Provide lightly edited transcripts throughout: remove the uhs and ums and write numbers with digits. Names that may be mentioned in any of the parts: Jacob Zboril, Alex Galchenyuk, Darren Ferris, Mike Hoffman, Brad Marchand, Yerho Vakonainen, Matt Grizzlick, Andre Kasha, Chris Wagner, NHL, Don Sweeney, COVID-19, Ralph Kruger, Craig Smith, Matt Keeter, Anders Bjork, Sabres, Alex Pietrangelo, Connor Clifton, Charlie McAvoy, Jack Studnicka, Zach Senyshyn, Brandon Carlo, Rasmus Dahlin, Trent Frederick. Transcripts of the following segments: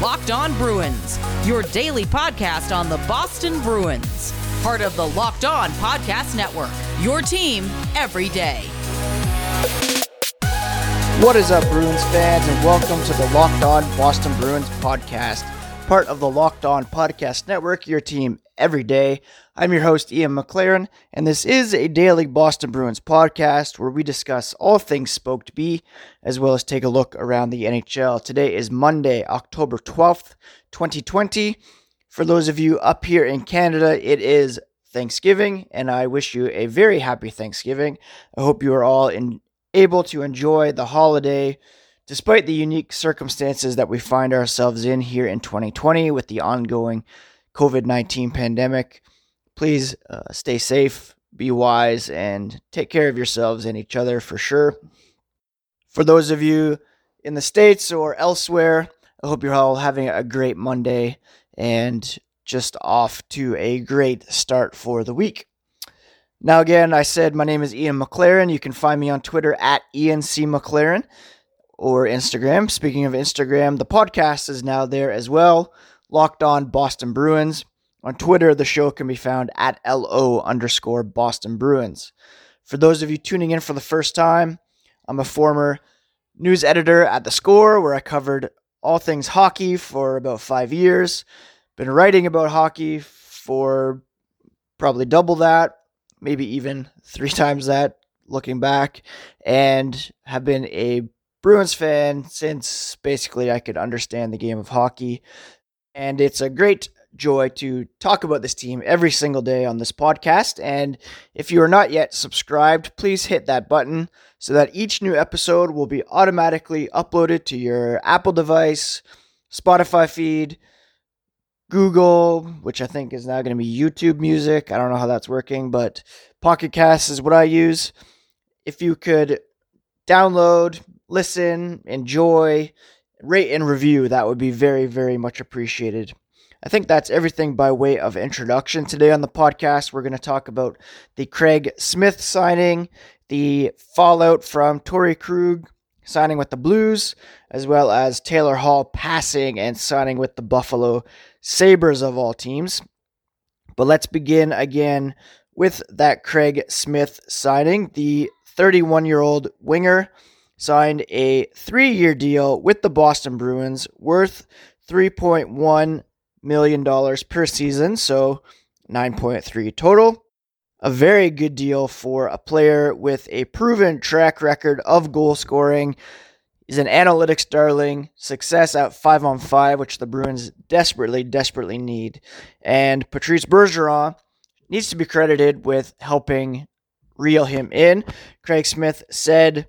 Locked On Bruins, your daily podcast on the Boston Bruins. Part of the Locked On Podcast Network, your team every day. What is up, Bruins fans, and welcome to the Locked On Boston Bruins podcast. Part of the Locked On Podcast Network, your team every day. I'm your host, Ian McLaren, and this is a daily Boston Bruins podcast where we discuss all things Spoke to Be, as well as take a look around the NHL. Today is Monday, October 12th, 2020. For those of you up here in Canada, it is Thanksgiving, and I wish you a very happy Thanksgiving. I hope you are all able to enjoy the holiday, despite the unique circumstances that we find ourselves in here in 2020 with the ongoing COVID-19 pandemic. Please stay safe, be wise, and take care of yourselves and each other for sure. For those of you in the States or elsewhere, I hope you're all having a great Monday and just off to a great start for the week. Now again, I said my name is Ian McLaren. You can find me on Twitter at @IanCMcLaren or Instagram. Speaking of Instagram, the podcast is now there as well. Locked On Boston Bruins. On Twitter, the show can be found at @LO_Boston Bruins. For those of you tuning in for the first time, I'm a former news editor at The Score, where I covered all things hockey for about 5 years. Been writing about hockey for probably double that, maybe even 3 times that, looking back, and have been a Bruins fan since basically I could understand the game of hockey. And it's a great joy to talk about this team every single day on this podcast. And if you are not yet subscribed, please hit that button so that each new episode will be automatically uploaded to your Apple device, Spotify feed, Google, which I think is now going to be YouTube Music. I don't know how that's working, but Pocket Casts is what I use. If you could download, listen, enjoy, rate and review, that would be very, very much appreciated. I think that's everything by way of introduction. Today on the podcast, we're going to talk about the Craig Smith signing, the fallout from Tory Krug signing with the Blues, as well as Taylor Hall passing and signing with the Buffalo Sabres of all teams. But let's begin again with that Craig Smith signing. The 31-year-old winger signed a 3-year deal with the Boston Bruins worth $3.1 million per season, so 9.3 total. A very good deal for a player with a proven track record of goal scoring. He's an analytics darling, success at 5-on-5, which the Bruins desperately, desperately need. And Patrice Bergeron needs to be credited with helping reel him in. Craig Smith said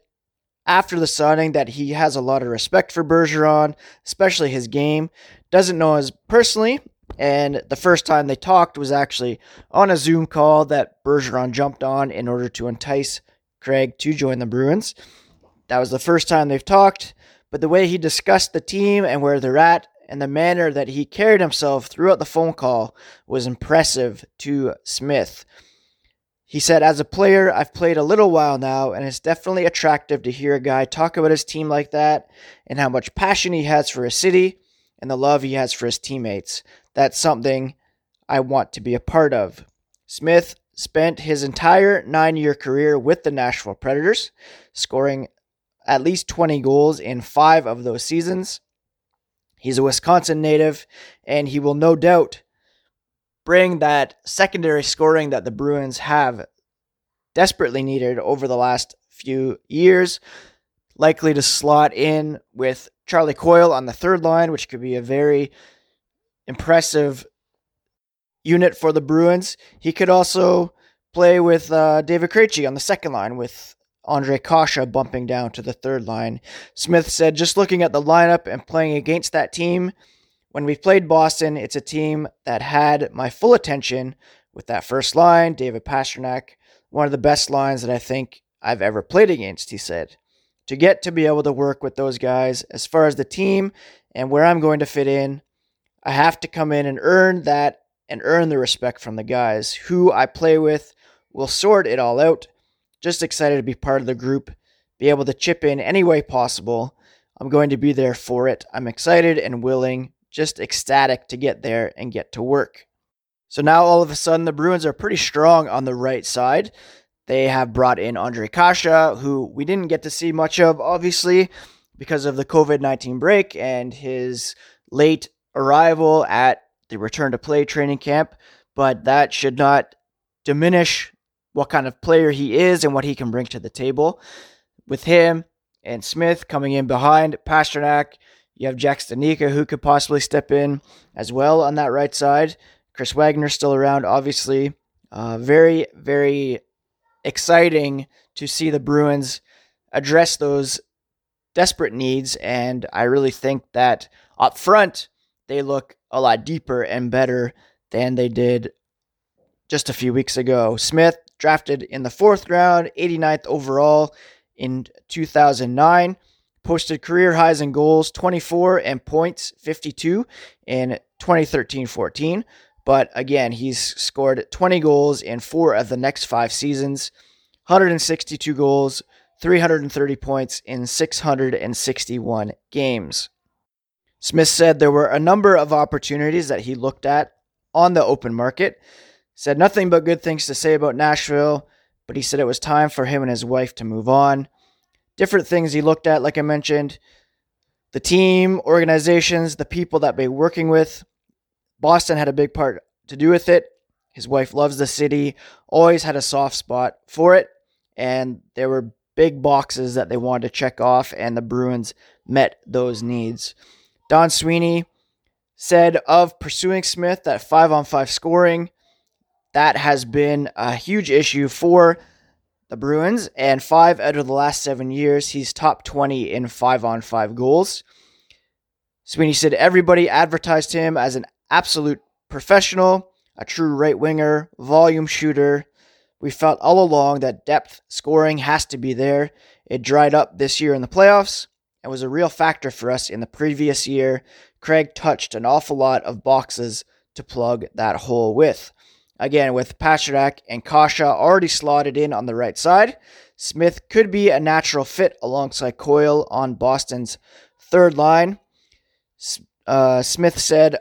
after the signing that he has a lot of respect for Bergeron, especially his game. Doesn't know us personally, and the first time they talked was actually on a Zoom call that Bergeron jumped on in order to entice Craig to join the Bruins. That was the first time they've talked, but the way he discussed the team and where they're at and the manner that he carried himself throughout the phone call was impressive to Smith. He said, as a player, I've played a little while now, and it's definitely attractive to hear a guy talk about his team like that and how much passion he has for his city and the love he has for his teammates. That's something I want to be a part of. Smith spent his entire 9-year career with the Nashville Predators, scoring at least 20 goals in 5 of those seasons. He's a Wisconsin native, and he will no doubt bring that secondary scoring that the Bruins have desperately needed over the last few years, likely to slot in with Charlie Coyle on the third line, which could be a very impressive unit for the Bruins. He could also play with David Krejci on the second line, with Andre Kasha bumping down to the third line. Smith said, just looking at the lineup and playing against that team, when we played Boston, it's a team that had my full attention with that first line, David Pastrnak, one of the best lines that I think I've ever played against, he said. To get to be able to work with those guys, as far as the team and where I'm going to fit in, I have to come in and earn that and earn the respect from the guys. Who I play with will sort it all out. Just excited to be part of the group, be able to chip in any way possible. I'm going to be there for it. I'm excited and willing, just ecstatic to get there and get to work. So now all of a sudden, the Bruins are pretty strong on the right side. They have brought in Andre Kasha, who we didn't get to see much of, obviously, because of the COVID-19 break and his late arrival at the return to play training camp. But that should not diminish what kind of player he is and what he can bring to the table. With him and Smith coming in behind Pastrnak, you have Jack Studnicka, who could possibly step in as well on that right side. Chris Wagner still around, obviously. Very, very exciting to see the Bruins address those desperate needs, and I really think that up front they look a lot deeper and better than they did just a few weeks ago. Smith, drafted in the 4th round, 89th overall in 2009, posted career highs in goals, 24, and points, 52 in 2013-14. But again, he's scored 20 goals in 4 of the next 5 seasons, 162 goals, 330 points in 661 games. Smith said there were a number of opportunities that he looked at on the open market. Said nothing but good things to say about Nashville, but he said it was time for him and his wife to move on. Different things he looked at, like I mentioned, the team, organizations, the people that they're working with. Boston had a big part to do with it. His wife loves the city, always had a soft spot for it, and there were big boxes that they wanted to check off, and the Bruins met those needs. Don Sweeney said of pursuing Smith that 5-on-5 scoring, that has been a huge issue for the Bruins, and 5 out of the last 7 years, he's top 20 in 5-on-5 goals. Sweeney said everybody advertised him as an absolute professional, a true right winger, volume shooter. We felt all along that depth scoring has to be there. It dried up this year in the playoffs and was a real factor for us in the previous year. Craig touched an awful lot of boxes to plug that hole with. Again, with Pastrnak and Kasha already slotted in on the right side, Smith could be a natural fit alongside Coyle on Boston's 3rd line. Smith said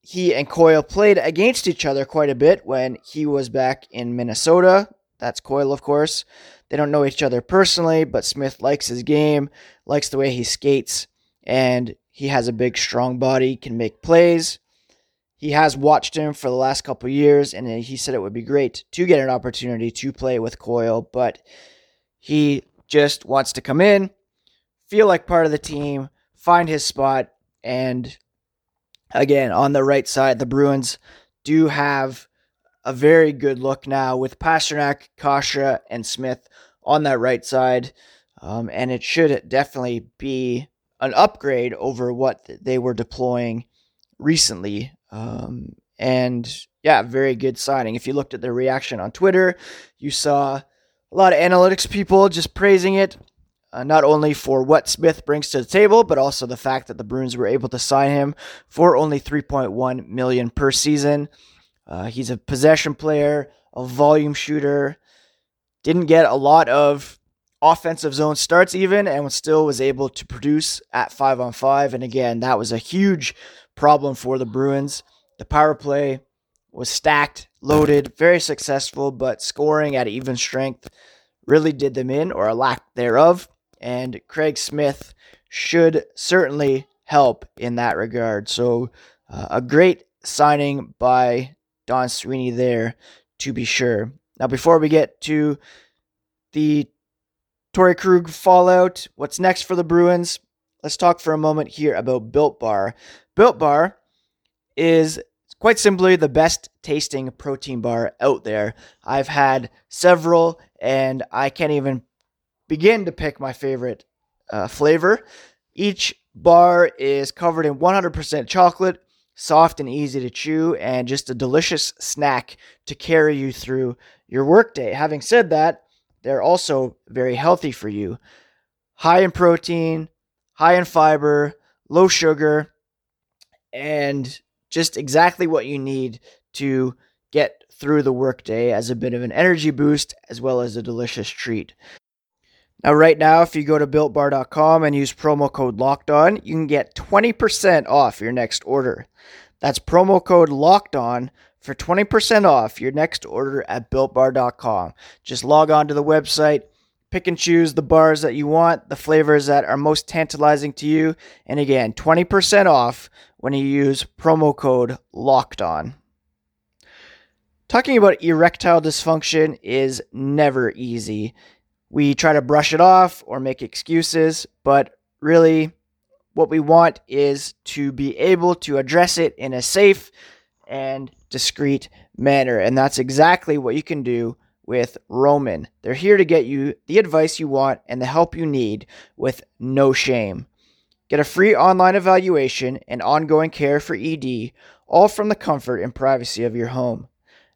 he and Coyle played against each other quite a bit when he was back in Minnesota. That's Coyle, of course. They don't know each other personally, but Smith likes his game, likes the way he skates, and he has a big, strong body, can make plays. He has watched him for the last couple years, and he said it would be great to get an opportunity to play with Coyle, but he just wants to come in, feel like part of the team, find his spot, and again, on the right side, the Bruins do have a very good look now with Pastrnak, Kasha, and Smith on that right side. And it should definitely be an upgrade over what they were deploying recently. Very good signing. If you looked at their reaction on Twitter, you saw a lot of analytics people just praising it. Not only for what Smith brings to the table, but also the fact that the Bruins were able to sign him for only $3.1 million per season. He's a possession player, a volume shooter, didn't get a lot of offensive zone starts even, and still was able to produce at 5-on-5. And again, that was a huge problem for the Bruins. The power play was stacked, loaded, very successful, but scoring at even strength really did them in, or a lack thereof. And Craig Smith should certainly help in that regard. So a great signing by Don Sweeney there, to be sure. Now, before we get to the Tory Krug fallout, what's next for the Bruins? Let's talk for a moment here about Built Bar. Built Bar is quite simply the best tasting protein bar out there. I've had several, and I can't even begin to pick my favorite flavor. Each bar is covered in 100% chocolate, soft and easy to chew, and just a delicious snack to carry you through your workday. Having said that, they're also very healthy for you. High in protein, high in fiber, low sugar, and just exactly what you need to get through the workday as a bit of an energy boost as well as a delicious treat. Now, right now, if you go to BuiltBar.com and use promo code LOCKEDON, you can get 20% off your next order. That's promo code LOCKEDON for 20% off your next order at BuiltBar.com. Just log on to the website, pick and choose the bars that you want, the flavors that are most tantalizing to you, and again, 20% off when you use promo code LOCKEDON. Talking about erectile dysfunction is never easy. We try to brush it off or make excuses, but really what we want is to be able to address it in a safe and discreet manner. And that's exactly what you can do with Roman. They're here to get you the advice you want and the help you need with no shame. Get a free online evaluation and ongoing care for ED, all from the comfort and privacy of your home.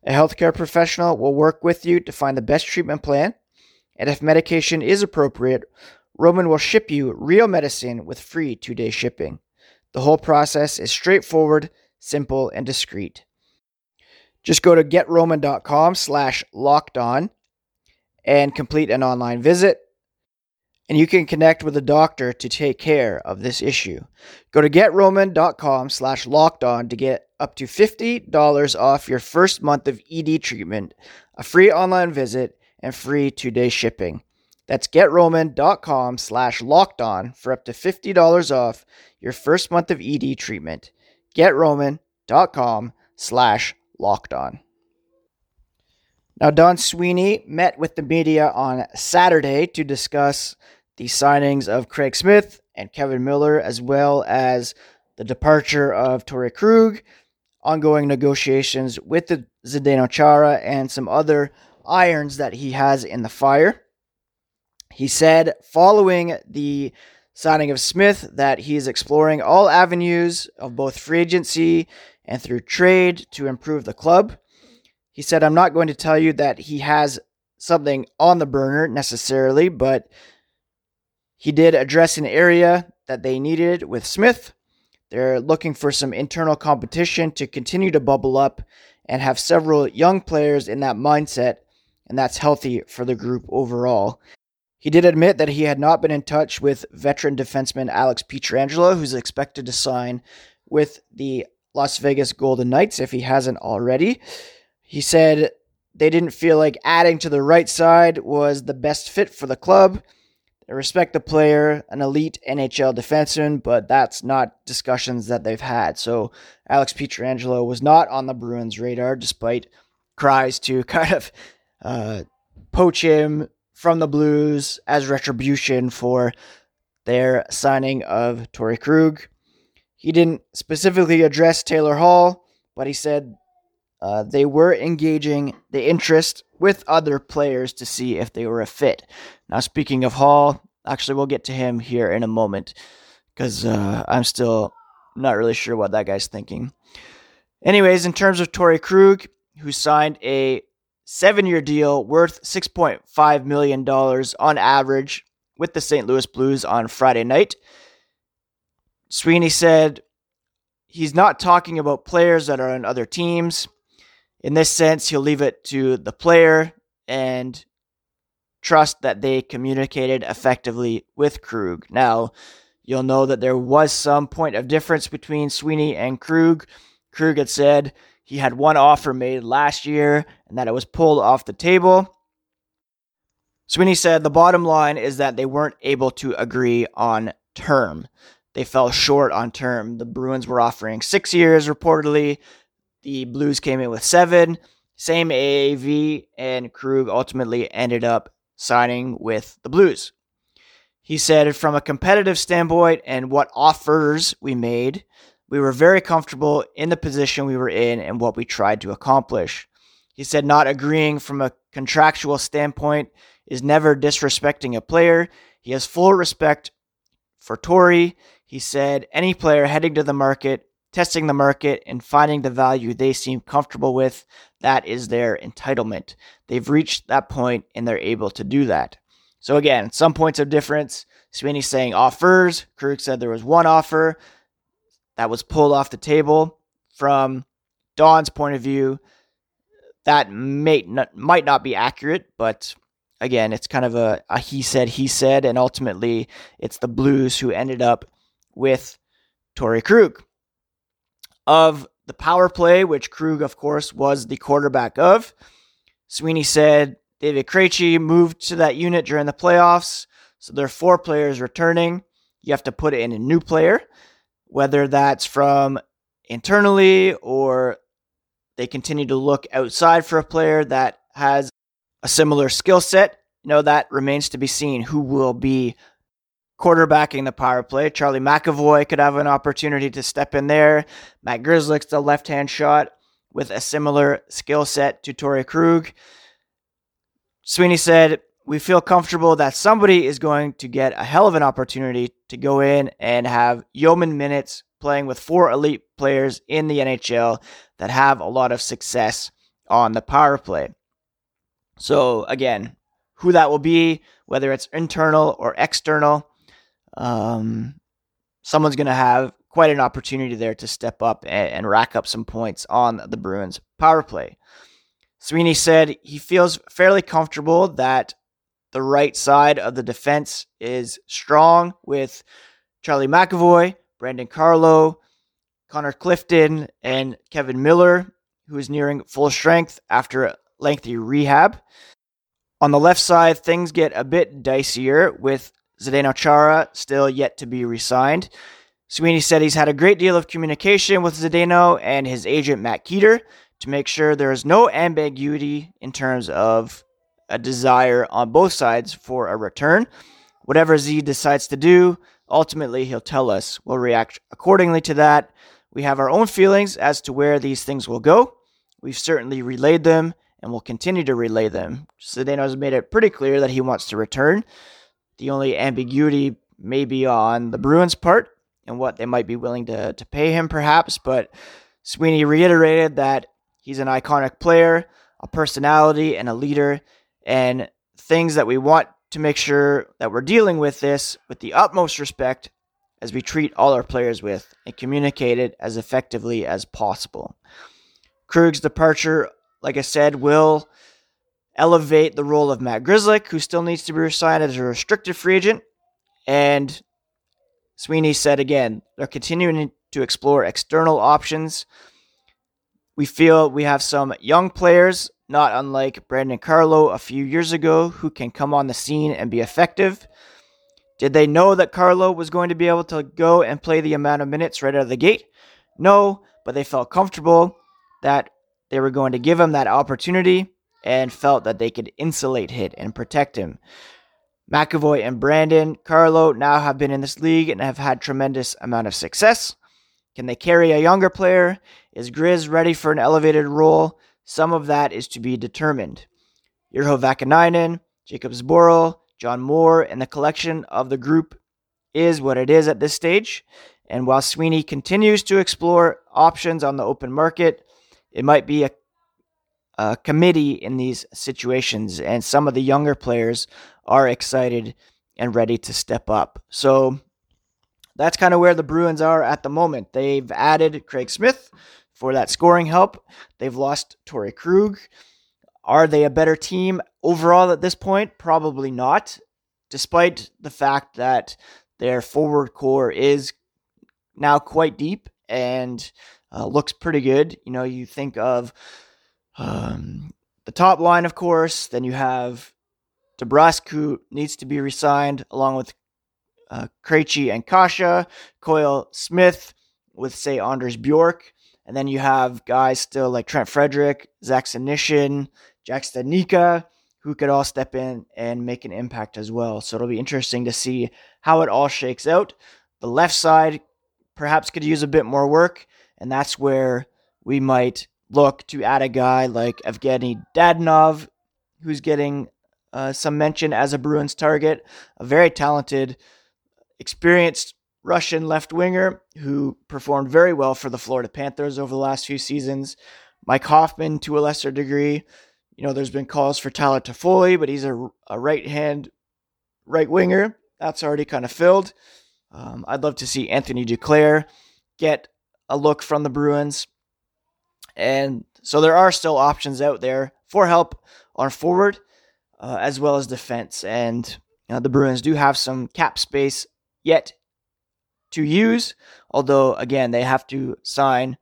A healthcare professional will work with you to find the best treatment plan, and if medication is appropriate, Roman will ship you real medicine with free 2-day shipping. The whole process is straightforward, simple, and discreet. Just go to GetRoman.com/LockedOn and complete an online visit, and you can connect with a doctor to take care of this issue. Go to GetRoman.com/LockedOn to get up to $50 off your first month of ED treatment, a free online visit, and free 2-day shipping. That's GetRoman.com/LockedOn for up to $50 off your first month of ED treatment. GetRoman.com/LockedOn. Now, Don Sweeney met with the media on Saturday to discuss the signings of Craig Smith and Kevin Miller, as well as the departure of Tory Krug, ongoing negotiations with the Zdeno Chara, and some other irons that he has in the fire. He said following the signing of Smith that he is exploring all avenues of both free agency and through trade to improve the club. He said, "I'm not going to tell you that he has something on the burner necessarily, but he did address an area that they needed with Smith. They're looking for some internal competition to continue to bubble up and have several young players in that mindset, and that's healthy for the group overall." He did admit that he had not been in touch with veteran defenseman Alex Pietrangelo, who's expected to sign with the Las Vegas Golden Knights if he hasn't already. He said they didn't feel like adding to the right side was the best fit for the club. They respect the player, an elite NHL defenseman, but that's not discussions that they've had. So Alex Pietrangelo was not on the Bruins' radar, despite cries to kind of poach him from the Blues as retribution for their signing of Tory Krug. He didn't specifically address Taylor Hall, but he said they were engaging the interest with other players to see if they were a fit. Now, speaking of Hall, actually, we'll get to him here in a moment because I'm still not really sure what that guy's thinking. Anyways, in terms of Tory Krug, who signed a 7-year deal worth $6.5 million on average with the St. Louis Blues on Friday night, Sweeney said he's not talking about players that are on other teams. In this sense, he'll leave it to the player and trust that they communicated effectively with Krug. Now, you'll know that there was some point of difference between Sweeney and Krug. Krug had said he had one offer made last year and that it was pulled off the table. Sweeney said the bottom line is that they weren't able to agree on term. They fell short on term. The Bruins were offering 6 years, reportedly. The Blues came in with 7. Same AAV, and Krug ultimately ended up signing with the Blues. He said, "From a competitive standpoint and what offers we made, we were very comfortable in the position we were in and what we tried to accomplish." He said, "Not agreeing from a contractual standpoint is never disrespecting a player. He has full respect for Tory." He said, "Any player heading to the market, testing the market, and finding the value they seem comfortable with, that is their entitlement. They've reached that point, and they're able to do that." So again, some points of difference. Sweeney saying offers. Krug said there was one offer that was pulled off the table. From Don's point of view, that might not be accurate, but again, it's kind of a he said, and ultimately it's the Blues who ended up with Tory Krug. Of the power play, which Krug, of course, was the quarterback of, Sweeney said David Krejci moved to that unit during the playoffs, so there are 4 players returning. You have to put in a new player, whether that's from internally or they continue to look outside for a player that has a similar skill set. You know, that remains to be seen who will be quarterbacking the power play. Charlie McAvoy could have an opportunity to step in there. Matt Grizzlick's the left-hand shot with a similar skill set to Tory Krug. Sweeney said, we feel comfortable that somebody is going to get a hell of an opportunity to go in and have yeoman minutes playing with 4 elite players in the NHL that have a lot of success on the power play. So again, who that will be, whether it's internal or external, someone's going to have quite an opportunity there to step up and rack up some points on the Bruins power play. Sweeney said he feels fairly comfortable that the right side of the defense is strong with Charlie McAvoy, Brandon Carlo, Connor Clifton, and Kevin Miller, who is nearing full strength after a lengthy rehab. On the left side, things get a bit dicier with Zdeno Chara still yet to be re-signed. Sweeney said he's had a great deal of communication with Zdeno and his agent Matt Keeter to make sure there is no ambiguity in terms of a desire on both sides for a return. Whatever Z decides to do, ultimately he'll tell us. We'll react accordingly to that. We have our own feelings as to where these things will go. We've certainly relayed them and will continue to relay them. Zdeno's made it pretty clear that he wants to return. The only ambiguity may be on the Bruins' part and what they might be willing to pay him perhaps, but Sweeney reiterated that he's an iconic player, a personality, and a leader, and things that we want to make sure that we're dealing with this with the utmost respect as we treat all our players with and communicate it as effectively as possible. Krug's departure, like I said, will elevate the role of Matt Grizzlick, who still needs to be re-signed as a restricted free agent. And Sweeney said again, they're continuing to explore external options. We feel we have some young players, not unlike Brandon Carlo a few years ago, who can come on the scene and be effective. Did they know that Carlo was going to be able to go and play the amount of minutes right out of the gate? No, but they felt comfortable that they were going to give him that opportunity and felt that they could insulate him and protect him. McAvoy and Brandon Carlo now have been in this league and have had tremendous amount of success. Can they carry a younger player? Is Grizz ready for an elevated role? Some of that is to be determined. Yerho Vakonainen, Jacob Zboril, John Moore, and the collection of the group is what it is at this stage. And while Sweeney continues to explore options on the open market, it might be a committee in these situations, and some of the younger players are excited and ready to step up. So that's kind of where the Bruins are at the moment. They've added Craig Smith for that scoring help. They've lost Tory Krug. Are they a better team overall at this point? Probably not, despite the fact that their forward core is now quite deep and looks pretty good. You know, you think of the top line, of course. Then you have DeBrusk, who needs to be re-signed, along with Krejci and Kasha, Coyle, Smith, with, say, Anders Bjork. And then you have guys still like Trent Frederick, Zach Senyshyn, Jack Studnicka, who could all step in and make an impact as well. So it'll be interesting to see how it all shakes out. The left side perhaps could use a bit more work, and that's where we might look to add a guy like Evgeny Dadonov, who's getting some mention as a Bruins target, a very talented, experienced Russian left winger who performed very well for the Florida Panthers over the last few seasons. Mike Hoffman, to a lesser degree. You know, there's been calls for Tyler Toffoli, but he's a right winger. That's already kind of filled. I'd love to see Anthony Duclair get a look from the Bruins. And so there are still options out there for help on forward. as well as defense. And the Bruins do have some cap space yet to use, although, again, they have to sign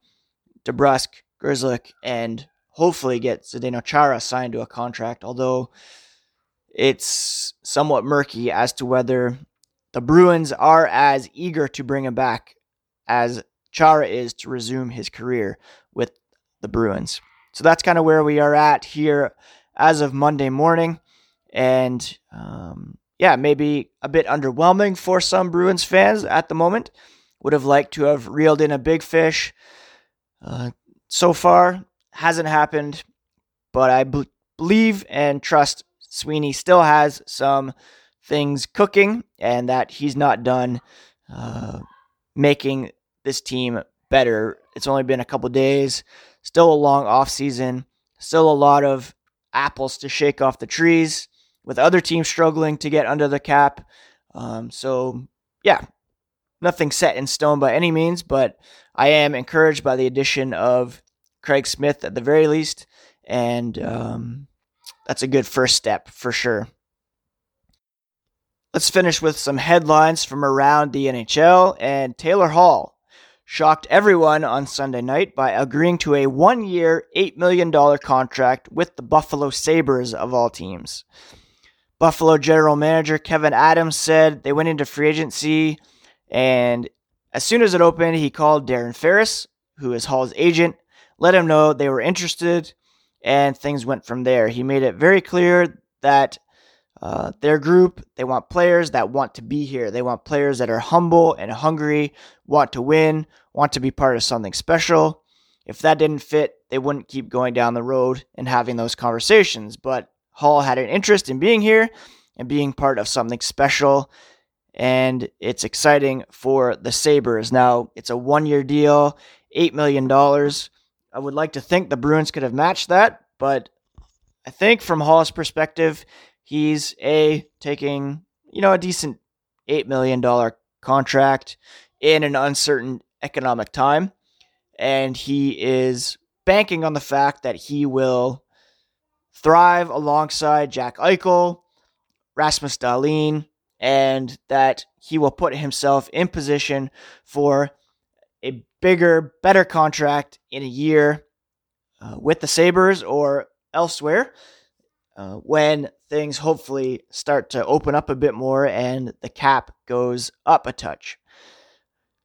DeBrusk, Grizzlick, and hopefully get Zdeno Chara signed to a contract, although it's somewhat murky as to whether the Bruins are as eager to bring him back as Chara is to resume his career with the Bruins. So that's kind of where we are at here as of Monday morning. And maybe a bit underwhelming for some Bruins fans at the moment. Would have liked to have reeled in a big fish. So far, hasn't happened, but I believe and trust Sweeney still has some things cooking and that he's not done making this team better. It's only been a couple days, still a long offseason, still a lot of apples to shake off the trees with other teams struggling to get under the cap. Nothing set in stone by any means, but I am encouraged by the addition of Craig Smith at the very least, and that's a good first step for sure. Let's finish with some headlines from around the NHL, and Taylor Hall shocked everyone on Sunday night by agreeing to a one-year, $8 million contract with the Buffalo Sabres of all teams. Buffalo general manager Kevin Adams said they went into free agency, and as soon as it opened, he called Darren Ferris, who is Hall's agent, let him know they were interested, and things went from there. He made it very clear that their group, they want players that want to be here. They want players that are humble and hungry, want to win, want to be part of something special. If that didn't fit, they wouldn't keep going down the road and having those conversations. But Hall had an interest in being here and being part of something special, and it's exciting for the Sabres. Now, it's a one-year deal, $8 million. I would like to think the Bruins could have matched that, but I think from Hall's perspective, he's taking, a decent $8 million contract in an uncertain economic time, and he is banking on the fact that he will thrive alongside Jack Eichel, Rasmus Dahlin, and that he will put himself in position for a bigger, better contract in a year with the Sabres or elsewhere when things hopefully start to open up a bit more and the cap goes up a touch.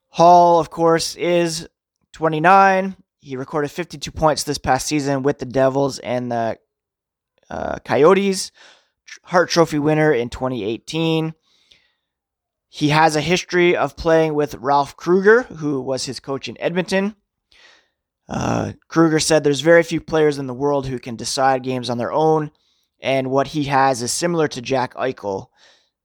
Hall, of course, is 29. He recorded 52 points this past season with the Devils and the Coyotes. Hart Trophy winner in 2018. He has a history of playing with Ralph Kruger, who was his coach in Edmonton. Kruger said there's very few players in the world who can decide games on their own, and what he has is similar to Jack Eichel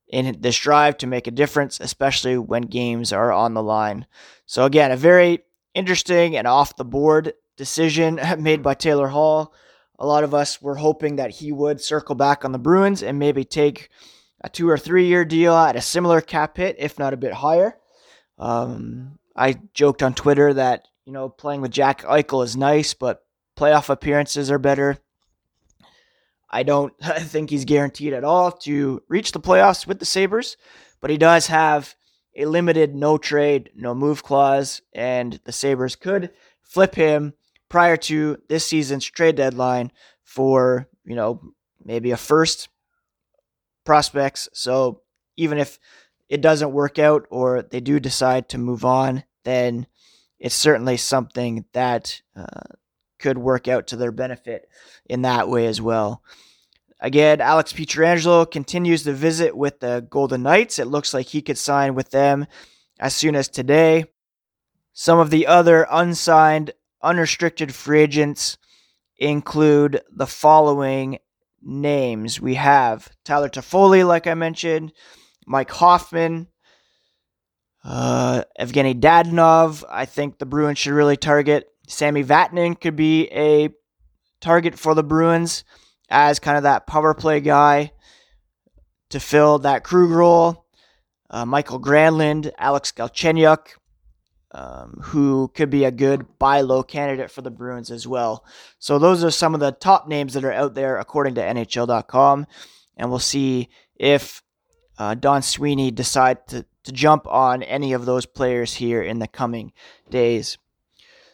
in this drive to make a difference, especially when games are on the line. So again, a very interesting and off-the-board decision made by Taylor Hall. A lot of us were hoping that he would circle back on the Bruins and maybe take a 2 or 3 year deal at a similar cap hit, if not a bit higher. I joked on Twitter that, playing with Jack Eichel is nice, but playoff appearances are better. I don't think he's guaranteed at all to reach the playoffs with the Sabres, but he does have a limited no trade, no move clause, and the Sabres could flip him prior to this season's trade deadline for, maybe a first prospects. So even if it doesn't work out or they do decide to move on, then it's certainly something that could work out to their benefit in that way as well. Again, Alex Pietrangelo continues the visit with the Golden Knights. It looks like he could sign with them as soon as today. Some of the other unsigned, unrestricted free agents include the following names. We have Tyler Toffoli, like I mentioned, Mike Hoffman, Evgeny Dadonov. I think the Bruins should really target. Sami Vatanen could be a target for the Bruins as kind of that power play guy to fill that Krug role. Michael Granlund, Alex Galchenyuk, who could be a good buy low candidate for the Bruins as well. So those are some of the top names that are out there according to NHL.com. and we'll see if Don Sweeney decides to jump on any of those players here in the coming days.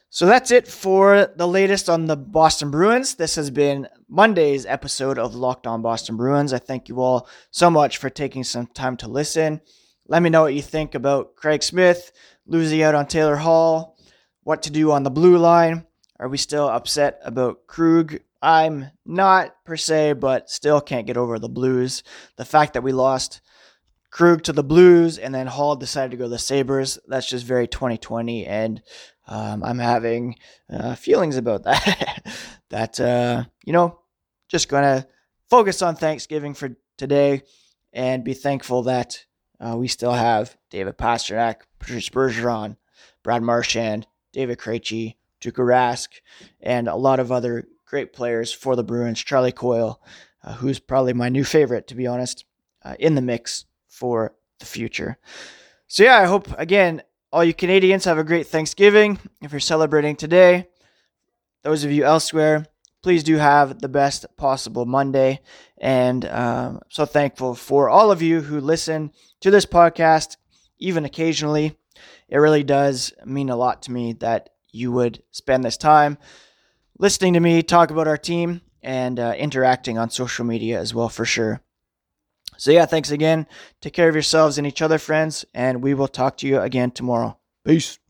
So that's it for the latest on the Boston Bruins. This has been Monday's episode of Locked On Boston Bruins. I thank you all so much for taking some time to listen. Let me know what you think about Craig Smith losing out on Taylor Hall, what to do on the blue line. Are we still upset about Krug? I'm not per se, but still can't get over the Blues. The fact that we lost Krug to the Blues and then Hall decided to go to the Sabres, that's just very 2020, and I'm having feelings about that. That, just going to focus on Thanksgiving for today and be thankful that we still have David Pastrnak, Patrice Bergeron, Brad Marchand, David Krejci, Tuukka Rask, and a lot of other great players for the Bruins. Charlie Coyle, who's probably my new favorite, to be honest, in the mix for the future. So yeah, I hope, again, all you Canadians have a great Thanksgiving if you're celebrating today. Those of you elsewhere, please do have the best possible Monday. And I'm so thankful for all of you who listen to this podcast, even occasionally. It really does mean a lot to me that you would spend this time listening to me talk about our team and interacting on social media as well, for sure. So yeah, thanks again. Take care of yourselves and each other, friends, and we will talk to you again tomorrow. Peace.